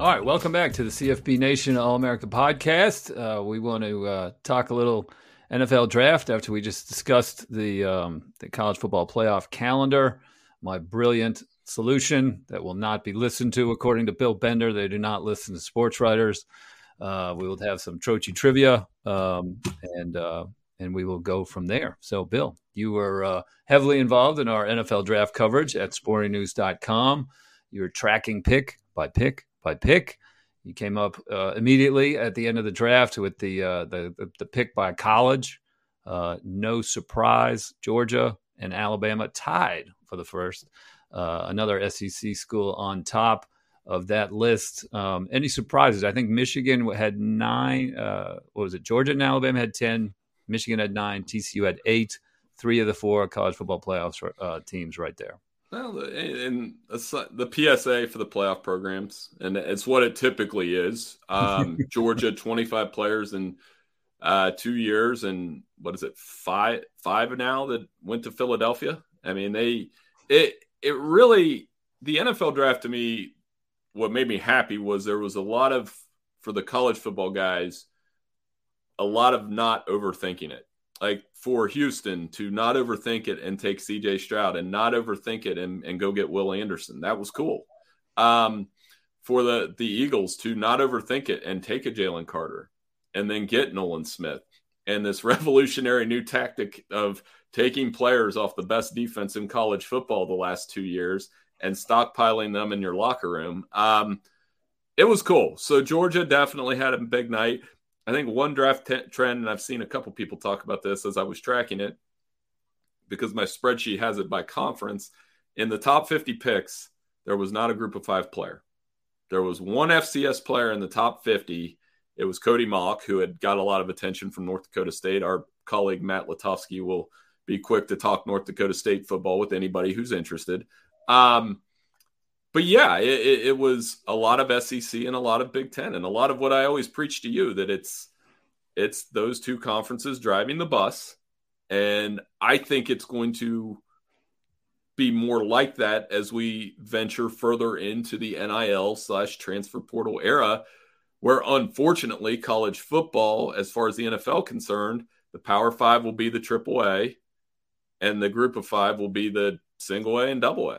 All right, welcome back to the CFB Nation All-America podcast. We want to talk a little NFL draft after we just discussed the college football playoff calendar, my brilliant solution that will not be listened to. According to Bill Bender, they do not listen to sports writers. We will have some Troche trivia, and we will go from there. So, Bill, you were heavily involved in our NFL draft coverage at sportingnews.com. You were tracking pick by pick. You came up immediately at the end of the draft with the pick by college. No surprise, Georgia and Alabama tied for the first. Another SEC school on top of that list. Any surprises? I think Michigan had 9. What was it? Georgia and Alabama had 10. Michigan had 9. TCU had 8. 3 of the 4 college football playoffs teams right there. Well, and the PSA for the playoff programs, and it's what it typically is. Georgia, 25 players in 2 years, and what is it, five now that went to Philadelphia? I mean, it really – the NFL draft to me, what made me happy was there was a lot of – for the college football guys, a lot of not overthinking it. Like for Houston to not overthink it and take CJ Stroud and not overthink it and go get Will Anderson. That was cool. For the Eagles to not overthink it and take a Jalen Carter and then get Nolan Smith and this revolutionary new tactic of taking players off the best defense in college football the last 2 years and stockpiling them in your locker room. It was cool. So Georgia definitely had a big night. I think one draft trend, and I've seen a couple people talk about this as I was tracking it, because my spreadsheet has it by conference. In the top 50 picks, there was not a group of 5 player. There was one FCS player in the top 50. It was Cody Mock, who had got a lot of attention from North Dakota State. Our colleague Matt Leinart will be quick to talk North Dakota State football with anybody who's interested. But yeah, it was a lot of SEC and a lot of Big Ten and a lot of what I always preach to you, that it's those two conferences driving the bus. And I think it's going to be more like that as we venture further into the NIL/transfer portal era, where unfortunately college football, as far as the NFL concerned, the Power Five will be the AAA and the group of 5 will be the single A and double A.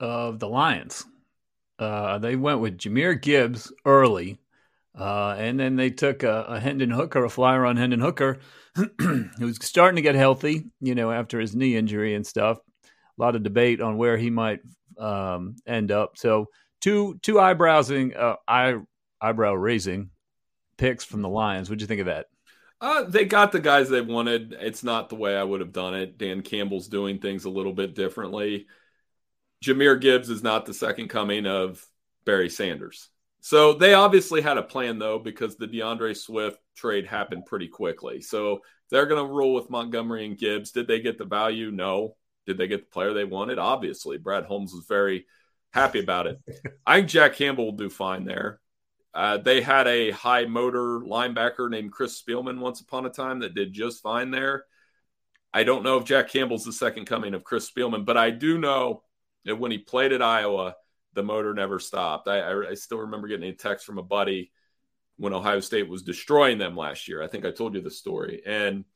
of the Lions? They went with Jameer Gibbs early, and then they took a Hendon Hooker, a flyer on Hendon Hooker, who's starting to get healthy, you know, after his knee injury and stuff. A lot of debate on where he might end up. So two eyebrow raising picks from the Lions. What'd you think of that? They got the guys they wanted. It's not the way I would have done it. Dan Campbell's doing things a little bit differently. Jameer Gibbs is not the second coming of Barry Sanders. So they obviously had a plan, though, because the DeAndre Swift trade happened pretty quickly. So they're going to roll with Montgomery and Gibbs. Did they get the value? No. Did they get the player they wanted? Obviously. Brad Holmes was very happy about it. I think Jack Campbell will do fine there. They had a high motor linebacker named Chris Spielman once upon a time that did just fine there. I don't know if Jack Campbell's the second coming of Chris Spielman, but I do know that when he played at Iowa, the motor never stopped. I still remember getting a text from a buddy when Ohio State was destroying them last year. I think I told you the story. And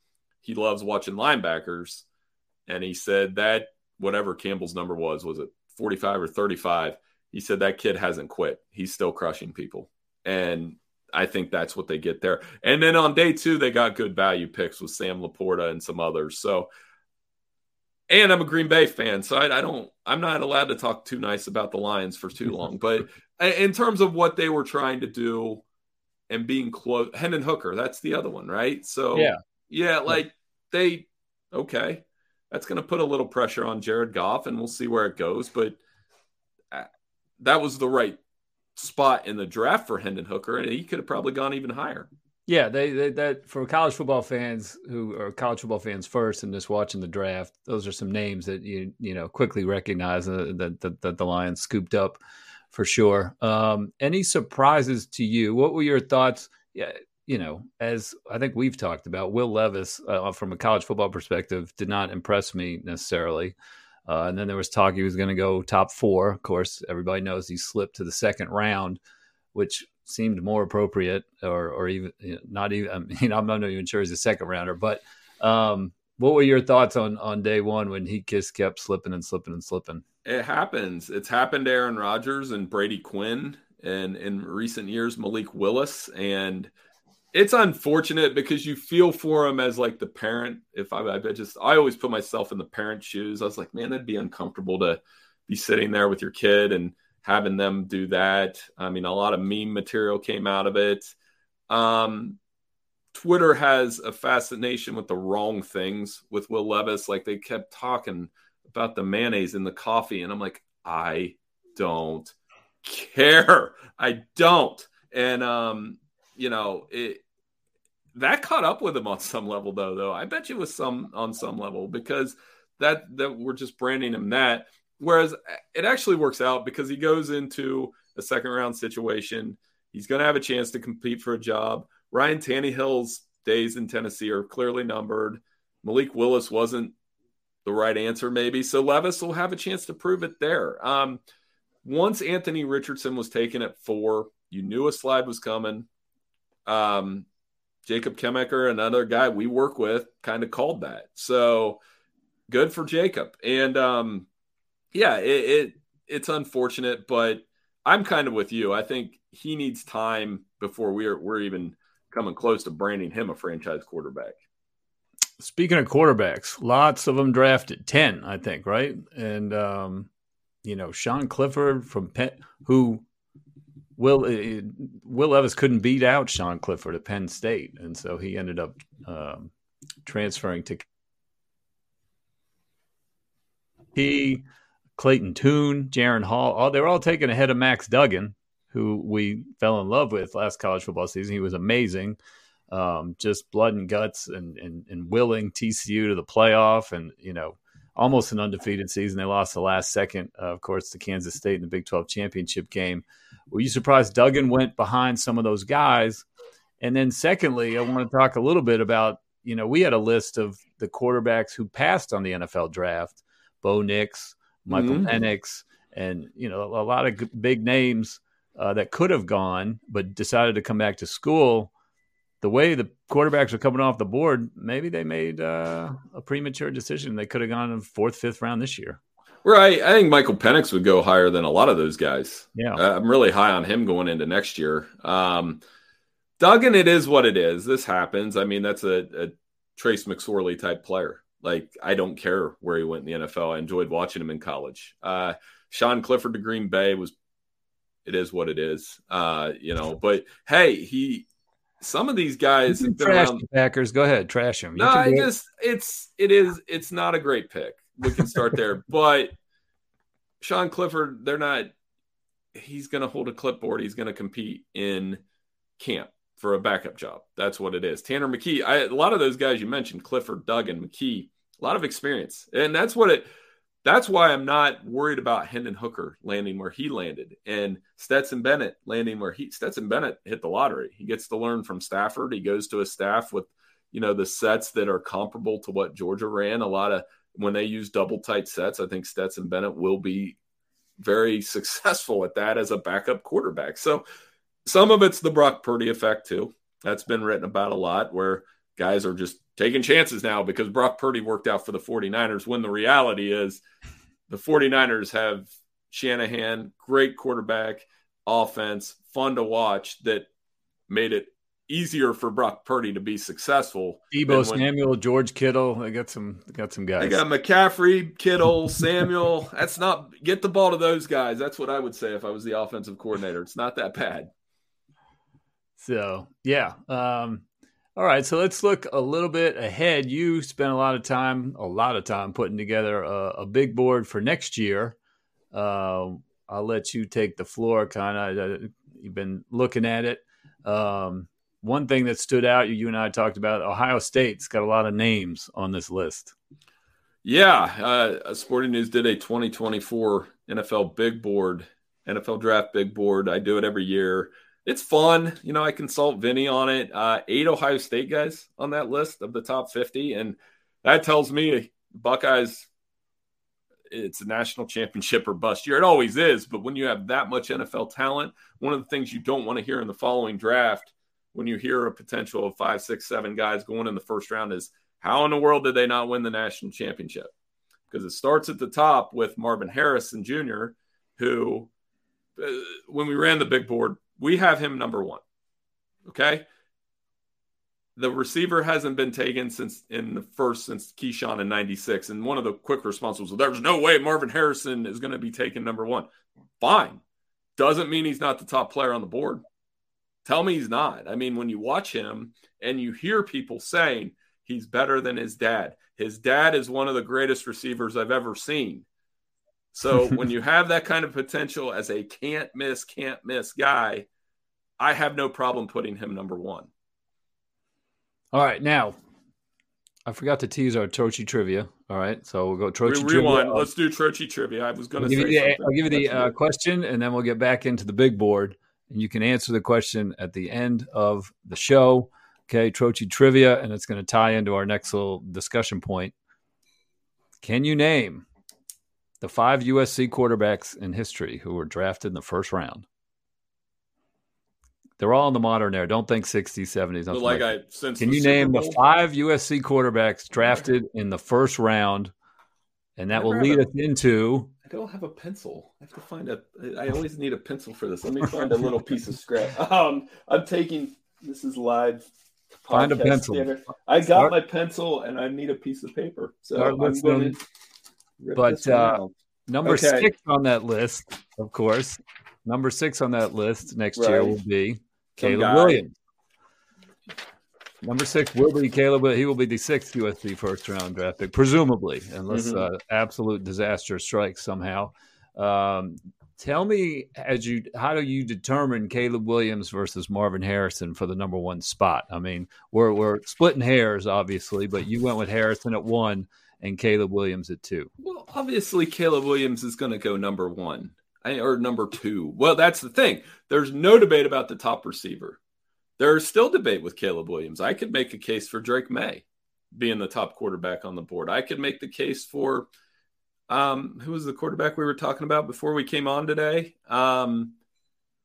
he loves watching linebackers. And he said that whatever Campbell's number was it 45 or 35? He said that kid hasn't quit. He's still crushing people. And I think that's what they get there. And then on day two, they got good value picks with Sam Laporta and some others. So, and I'm a Green Bay fan, so I'm not allowed to talk too nice about the Lions for too long. But in terms of what they were trying to do and being close, Hendon Hooker, that's the other one, right? So, yeah, like okay, that's going to put a little pressure on Jared Goff, and we'll see where it goes. But that was the right spot in the draft for Hendon Hooker, and he could have probably gone even higher. Yeah, that for college football fans who are college football fans first and just watching the draft, those are some names that you quickly recognize that the Lions scooped up for sure. Any surprises to you? What were your thoughts? Yeah, as I think we've talked about, Will Levis from a college football perspective did not impress me necessarily. And then there was talk he was going to go top 4. Of course, everybody knows he slipped to the second round, which seemed more appropriate, or even not even. I mean, I'm not even sure he's a second rounder. But what were your thoughts on day one when he just kept slipping and slipping and slipping? It happens. It's happened to Aaron Rodgers and Brady Quinn, and in recent years Malik Willis, and it's unfortunate because you feel for him as like the parent. If I always put myself in the parent's shoes. I was like, man, that'd be uncomfortable to be sitting there with your kid and having them do that. I mean, a lot of meme material came out of it. Twitter has a fascination with the wrong things with Will Levis. Like, they kept talking about the mayonnaise in the coffee. And I'm like, I don't care. I don't. And, that caught up with him on some level, though. I bet you it was on some level, because that we're just branding him that. Whereas it actually works out because he goes into a second round situation. He's going to have a chance to compete for a job. Ryan Tannehill's days in Tennessee are clearly numbered. Malik Willis wasn't the right answer maybe. So Levis will have a chance to prove it there. Once Anthony Richardson was taken at 4, you knew a slide was coming. Jacob Kemmecker, another guy we work with, kind of called that. So good for Jacob. And it's unfortunate, but I'm kind of with you. I think he needs time before we're even coming close to branding him a franchise quarterback. Speaking of quarterbacks, lots of them drafted, 10, I think, right? And Sean Clifford from Penn, who Will Levis couldn't beat out Sean Clifford at Penn State, and so he ended up transferring to Clayton Tune, Jaron Hall. They're all taken ahead of Max Duggan, who we fell in love with last college football season. He was amazing. Just blood and guts and willing TCU to the playoff and, almost an undefeated season. They lost the last second, of course, to Kansas State in the Big 12 championship game. Were you surprised Duggan went behind some of those guys? And then secondly, I want to talk a little bit about, we had a list of the quarterbacks who passed on the NFL draft, Bo Nix, Michael Penix, and, a lot of big names that could have gone but decided to come back to school. The way the quarterbacks are coming off the board, maybe they made a premature decision. They could have gone in 4th, 5th round this year. Right. I think Michael Penix would go higher than a lot of those guys. Yeah. I'm really high on him going into next year. Duggan, it is what it is. This happens. I mean, that's a Trace McSorley type player. Like, I don't care where he went in the NFL. I enjoyed watching him in college. Sean Clifford to Green Bay it is what it is. But hey, some of these guys, trash the Packers. Go ahead, trash them. No, I just it's not a great pick. We can start there, but Sean Clifford, they're not. He's going to hold a clipboard. He's going to compete in camp for a backup job. That's what it is. Tanner McKee. A lot of those guys you mentioned, Clifford, Duggan, McKee, a lot of experience, and that's what it. That's why I'm not worried about Hendon Hooker landing where he landed and Stetson Bennett landing where Stetson Bennett hit the lottery. He gets to learn from Stafford. He goes to a staff with, the sets that are comparable to what Georgia ran. A lot of when they use double tight sets, I think Stetson Bennett will be very successful at that as a backup quarterback. So some of it's the Brock Purdy effect too. That's been written about a lot where guys are just taking chances now because Brock Purdy worked out for the 49ers when the reality is the 49ers have Shanahan, great quarterback, offense, fun to watch that made it easier for Brock Purdy to be successful. Debo Samuel, George Kittle, they got some guys. They got McCaffrey, Kittle, Samuel. That's not – get the ball to those guys. That's what I would say if I was the offensive coordinator. It's not that bad. So, yeah. All right, so let's look a little bit ahead. You spent a lot of time putting together a big board for next year. I'll let you take the floor, kind of. You've been looking at it. One thing that stood out, you and I talked about, Ohio State's got a lot of names on this list. Yeah, Sporting News did a 2024 NFL big board, NFL draft big board. I do it every year. It's fun. I consult Vinny on it. 8 Ohio State guys on that list of the top 50. And that tells me Buckeyes, it's a national championship or bust year. It always is. But when you have that much NFL talent, one of the things you don't want to hear in the following draft when you hear a potential of 5, 6, 7 guys going in the first round is how in the world did they not win the national championship? Because it starts at the top with Marvin Harrison Jr., who when we ran the big board, we have him number 1, okay? The receiver hasn't been taken since Keyshawn in 96. And one of the quick responses was, there's no way Marvin Harrison is going to be taken number 1. Fine. Doesn't mean he's not the top player on the board. Tell me he's not. I mean, when you watch him and you hear people saying he's better than his dad. His dad is one of the greatest receivers I've ever seen. So when you have that kind of potential as a can't miss guy, I have no problem putting him number 1. All right. Now, I forgot to tease our Troche trivia. All right. So we'll go Troche trivia. Rewind. Let's do Troche trivia. I was going to say I'll give you the question, and then we'll get back into the big board. And you can answer the question at the end of the show. Okay, Troche trivia, and it's going to tie into our next little discussion point. Can you name the 5 USC quarterbacks in history who were drafted in the first round? They're all in the modern era. Don't think 60s, 70s. But like I, since can you name the 5 USC quarterbacks drafted in the first round? And that will lead us into... I don't have a pencil. I have to find a... I always need a pencil for this. Let me find a little piece of scrap. I'm taking... This is live. Find a pencil. Standard. I got my pencil, and I need a piece of paper. So I'm going to rip this out. Number 6 on that list, of course. Number 6 on that list next year will be Caleb Williams. Number 6 will be Caleb. He will be the 6th USC first-round draft pick, presumably, unless absolute disaster strikes somehow. Tell me, how do you determine Caleb Williams versus Marvin Harrison for the number 1 spot? I mean, we're splitting hairs, obviously, but you went with Harrison at 1 and Caleb Williams at 2. Well, obviously, Caleb Williams is going to go number 1 or number 2. Well, that's the thing. There's no debate about the top receiver. There's still debate with Caleb Williams. I could make a case for Drake May being the top quarterback on the board. I could make the case for who was the quarterback we were talking about before we came on today? At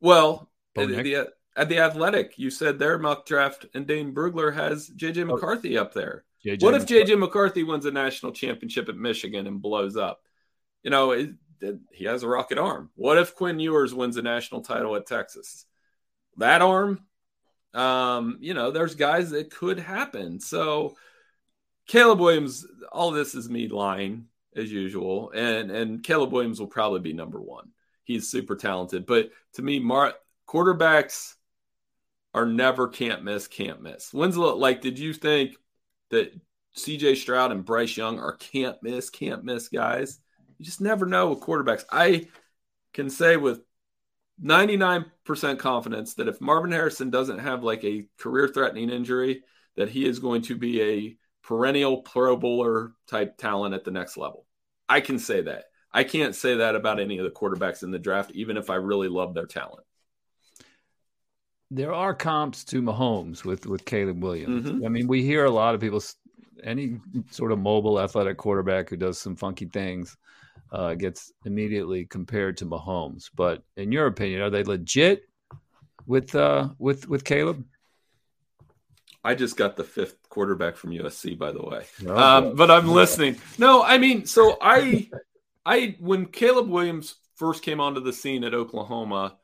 the Athletic, you said their mock draft and Dane Brugler has JJ McCarthy up there. What if JJ McCarthy wins a national championship at Michigan and blows up? You know, he has a rocket arm. What if Quinn Ewers wins a national title at Texas? That arm... there's guys that could happen. So Caleb Williams, all this is me lying as usual. And Caleb Williams will probably be number 1. He's super talented, but to me, quarterbacks are never can't miss. Winslow, did you think that CJ Stroud and Bryce Young are can't miss guys? You just never know with quarterbacks. I can say with 99% confidence that if Marvin Harrison doesn't have a career-threatening injury, that he is going to be a perennial Pro Bowler type talent at the next level. I can say that. I can't say that about any of the quarterbacks in the draft, even if I really love their talent. There are comps to Mahomes with Caleb Williams. Mm-hmm. I mean, we hear a lot of people, any sort of mobile athletic quarterback who does some funky things, gets immediately compared to Mahomes. But in your opinion, are they legit with Caleb? I just got the 5th quarterback from USC, by the way. But I'm listening. No, I mean, so I when Caleb Williams first came onto the scene at Oklahoma,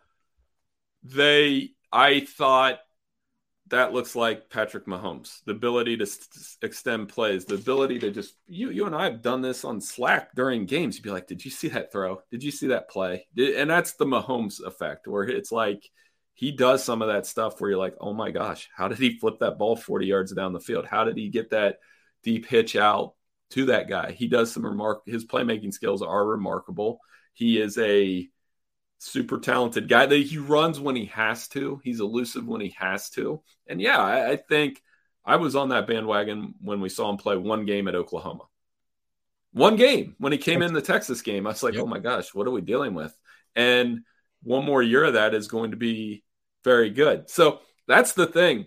I thought that looks like Patrick Mahomes, the ability to extend plays, the ability to just – you and I have done this on Slack during games. You'd be like, did you see that throw? Did you see that play? And that's the Mahomes effect where it's like he does some of that stuff where you're like, oh, my gosh, how did he flip that ball 40 yards down the field? How did he get that deep hitch out to that guy? He does some his playmaking skills are remarkable. He is a super talented guy. He runs when he has to. He's elusive when he has to. And yeah, I think I was on that bandwagon when we saw him play one game at Oklahoma. One game when he came in the Texas game. I was like, oh my gosh, what are we dealing with? And one more year of that is going to be very good. So that's the thing.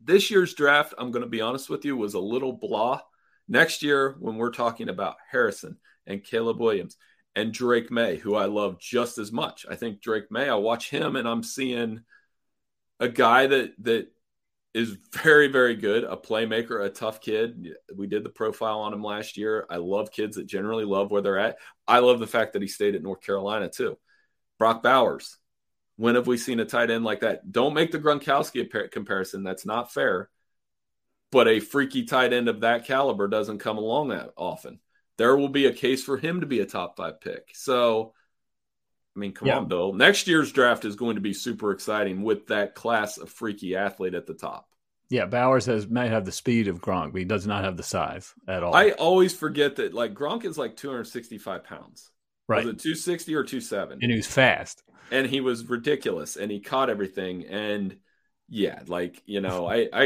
This year's draft, I'm going to be honest with you, was a little blah. Next year, when we're talking about Harrison and Caleb Williams and Drake May, who I love just as much. I think Drake May, I watch him and I'm seeing a guy that is very, very good, a playmaker, a tough kid. We did the profile on him last year. I love kids that generally love where they're at. I love the fact that he stayed at North Carolina too. Brock Bowers. When have we seen a tight end like that? Don't make the Gronkowski comparison. That's not fair. But a freaky tight end of that caliber doesn't come along that often. There will be a case for him to be a top 5 pick. So, I mean, come on, Bill. Next year's draft is going to be super exciting with that class of freaky athlete at the top. Yeah, Bowers might have the speed of Gronk, but he does not have the size at all. I always forget that, Gronk is 265 pounds. Right. Was it 260 or 270? And he was fast. And he was ridiculous, and he caught everything. And, I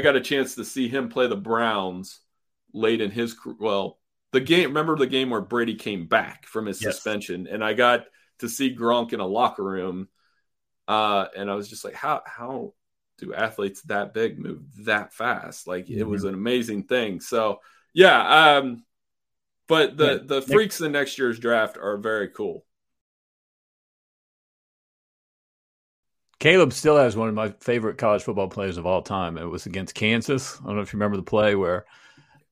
got a chance to see him play the Browns late in his career. Well, remember the game where Brady came back from his suspension, and I got to see Gronk in a locker room, and I was just like, how do athletes that big move that fast? It was an amazing thing. So, But the freaks in next year's draft are very cool. Caleb still has one of my favorite college football plays of all time. It was against Kansas. I don't know if you remember the play where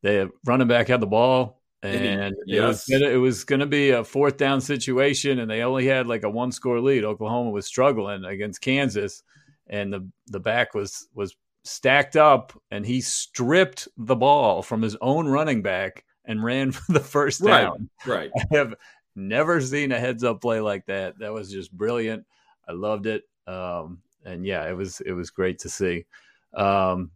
the running back had the ball, and it was going to be a fourth down situation, and they only had like a 1-score lead. Oklahoma was struggling against Kansas, and the back was stacked up, and he stripped the ball from his own running back and ran for the first down. Right. I have never seen a heads-up play like that. That was just brilliant. I loved it. And yeah, it was great to see. So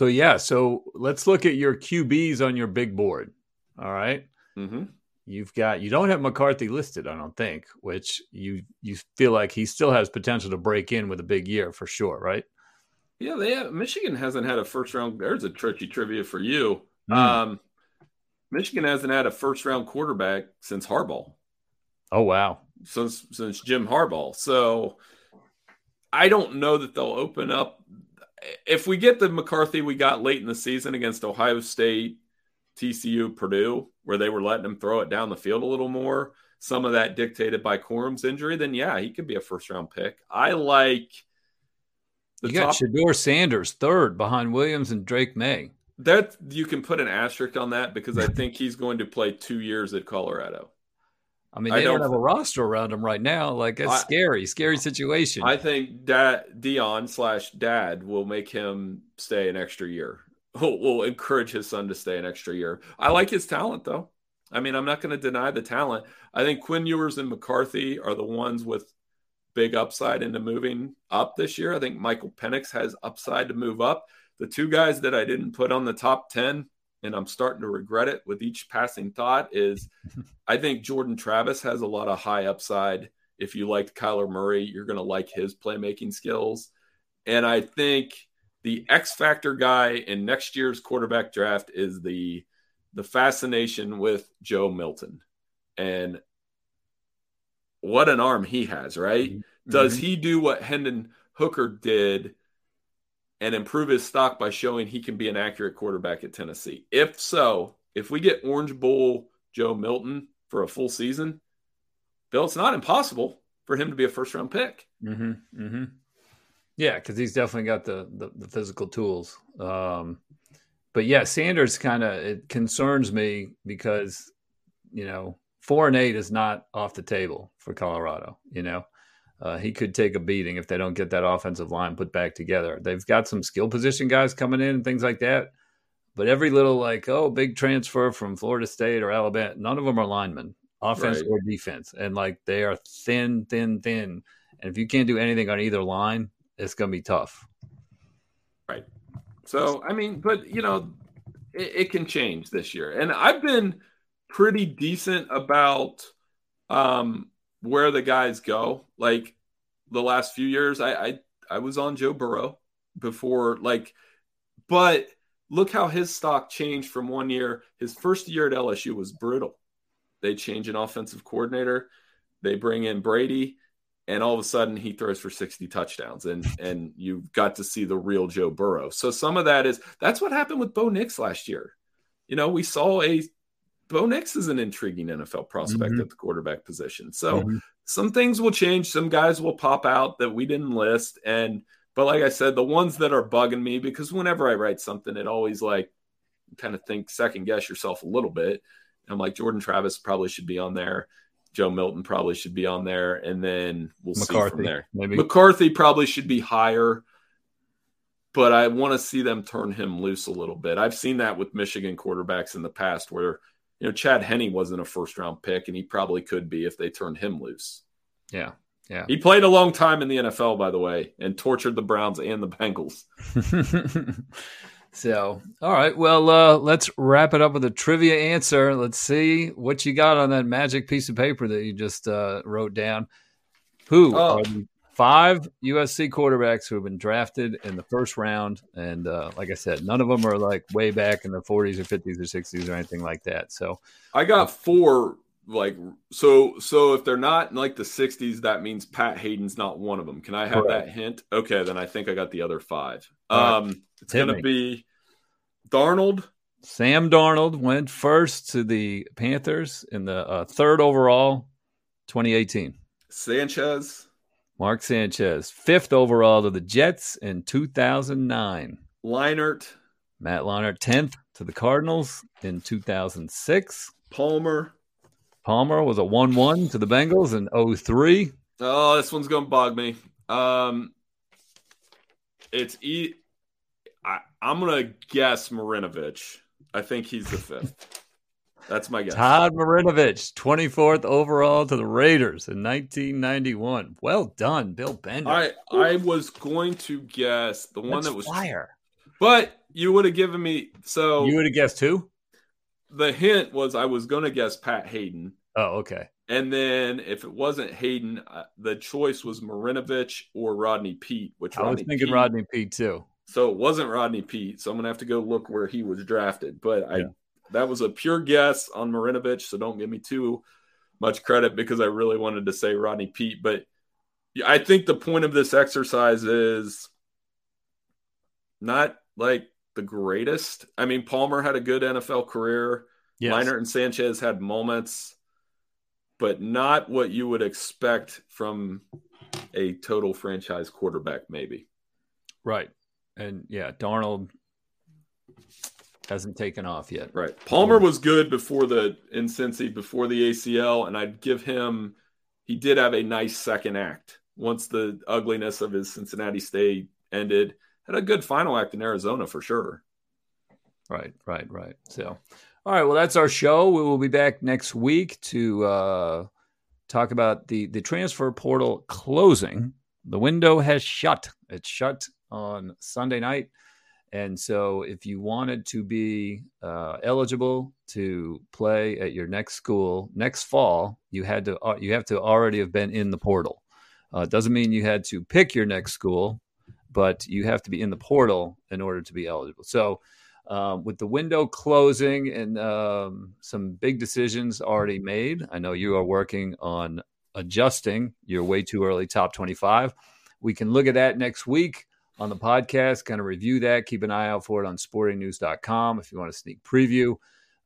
let's look at your QBs on your big board. All right. Mm-hmm. You don't have McCarthy listed, I don't think, which you feel like he still has potential to break in with a big year for sure. Right. Yeah. Michigan hasn't had a first round. There's a tricky trivia for you. Mm. Michigan hasn't had a first round quarterback since Harbaugh. Oh, wow. Since Jim Harbaugh. So I don't know that they'll open up. If we get the McCarthy we got late in the season against Ohio State, TCU, Purdue, where they were letting him throw it down the field a little more, some of that dictated by Corum's injury, then yeah, he could be a first-round pick. I like the You got Shedeur Sanders third behind Williams and Drake May. That you can put an asterisk on that because I think he's going to play 2 years at Colorado. I mean, they don't have a roster around him right now. Like, that's scary situation. I think Dion/Dad will make him stay an extra year. Will encourage his son to stay an extra year. I like his talent, though. I mean, I'm not going to deny the talent. I think Quinn Ewers and McCarthy are the ones with big upside into moving up this year. I think Michael Penix has upside to move up. The two guys that I didn't put on the top 10, and I'm starting to regret it with each passing thought, is I think Jordan Travis has a lot of high upside. If you liked Kyler Murray, you're going to like his playmaking skills. And I think the X factor guy in next year's quarterback draft is the fascination with Joe Milton. And what an arm he has, right? Mm-hmm. Does he do what Hendon Hooker did and improve his stock by showing he can be an accurate quarterback at Tennessee? If so, if we get Orange Bowl Joe Milton for a full season, Bill, it's not impossible for him to be a first-round pick. Mm-hmm, mm-hmm. Yeah, because he's definitely got the physical tools. But, yeah, Sanders it concerns me because, 4-8 is not off the table for Colorado, he could take a beating if they don't get that offensive line put back together. They've got some skill position guys coming in and things like that. But every little big transfer from Florida State or Alabama, none of them are linemen, offense or defense. And they are thin, thin, thin. And if you can't do anything on either line, it's going to be tough. Right. So, it can change this year. And I've been pretty decent about where the guys go. Like the last few years, I was on Joe Burrow before, but look how his stock changed from one year. His first year at LSU was brutal. They change an offensive coordinator. They bring in Brady, and all of a sudden he throws for 60 touchdowns and you got to see the real Joe Burrow. So some of that's what happened with Bo Nix last year. We saw Bo Nix is an intriguing NFL prospect mm-hmm. at the quarterback position. So mm-hmm. some things will change. Some guys will pop out that we didn't list. But like I said, the ones that are bugging me, because whenever I write something, it always second guess yourself a little bit. I'm like, Jordan Travis probably should be on there. Joe Milton probably should be on there. And then we'll see from there. Maybe. McCarthy probably should be higher, but I want to see them turn him loose a little bit. I've seen that with Michigan quarterbacks in the past where Chad Henne wasn't a first-round pick, and he probably could be if they turned him loose. Yeah, yeah. He played a long time in the NFL, by the way, and tortured the Browns and the Bengals. So, all right, well, let's wrap it up with a trivia answer. Let's see what you got on that magic piece of paper that you just wrote down. Who are the 5 USC quarterbacks who have been drafted in the first round? And like I said, none of them are way back in the 40s or 50s or 60s or anything like that. So I got 4. So if they're not in the 60s, that means Pat Hayden's not one of them. Can I have that hint? Okay, then I think I got the other 5. It's going to be Darnold, Sam Darnold went first to the Panthers in the third overall, 2018. Mark Sanchez, fifth overall to the Jets in 2009. Matt Leinart, 10th to the Cardinals in 2006. Palmer was a 1-1 to the Bengals in 03. Oh, this one's going to bug me. I'm going to guess Marinovich. I think he's the fifth. That's my guess. Todd Marinovich, 24th overall to the Raiders in 1991. Well done, Bill Bender. I was going to guess the one that was fire. But you would have given me you would have guessed who? The hint was I was going to guess Pat Hayden. Oh, okay. And then if it wasn't Hayden, the choice was Marinovich or Rodney Peete. Rodney Peete too. So it wasn't Rodney Peete. So I'm going to have to go look where he was drafted. But that was a pure guess on Marinovich. So don't give me too much credit because I really wanted to say Rodney Peete. But I think the point of this exercise is not like the greatest. I mean, Palmer had a good NFL career. Yes. Leinart and Sanchez had moments, but not what you would expect from a total franchise quarterback, maybe. Right. And yeah, Darnold hasn't taken off yet. Right. Palmer was good before the ACL. And I'd give him, he did have a nice second act once the ugliness of his Cincinnati stay ended. Had a good final act in Arizona for sure. Right. So, all right. Well, that's our show. We will be back next week to talk about the transfer portal closing. The window has shut. It shut on Sunday night. And so if you wanted to be eligible to play at your next school next fall, you have to already have been in the portal. Doesn't mean you had to pick your next school, but you have to be in the portal in order to be eligible. So with the window closing and some big decisions already made, I know you are working on adjusting your way too early top 25. We can look at that next week on the podcast, kind of review that. Keep an eye out for it on sportingnews.com if you want to sneak preview.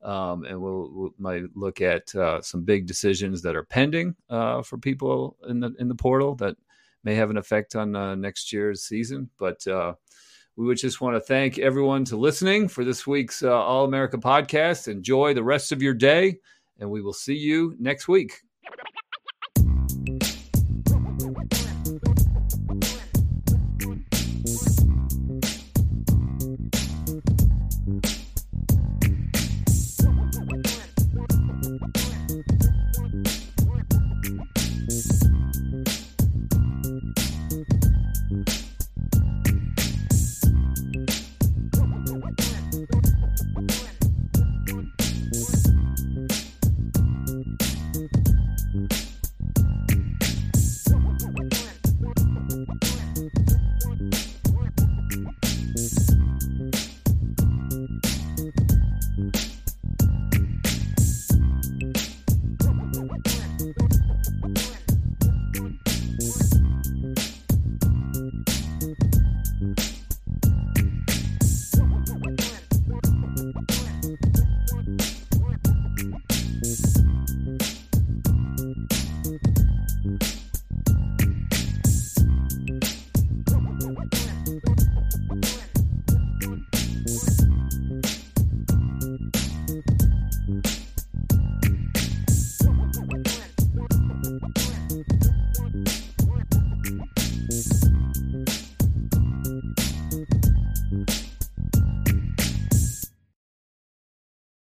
And we'll might look at some big decisions that are pending for people in the portal that may have an effect on next year's season. But we would just want to thank everyone to listening for this week's All America podcast. Enjoy the rest of your day, and we will see you next week.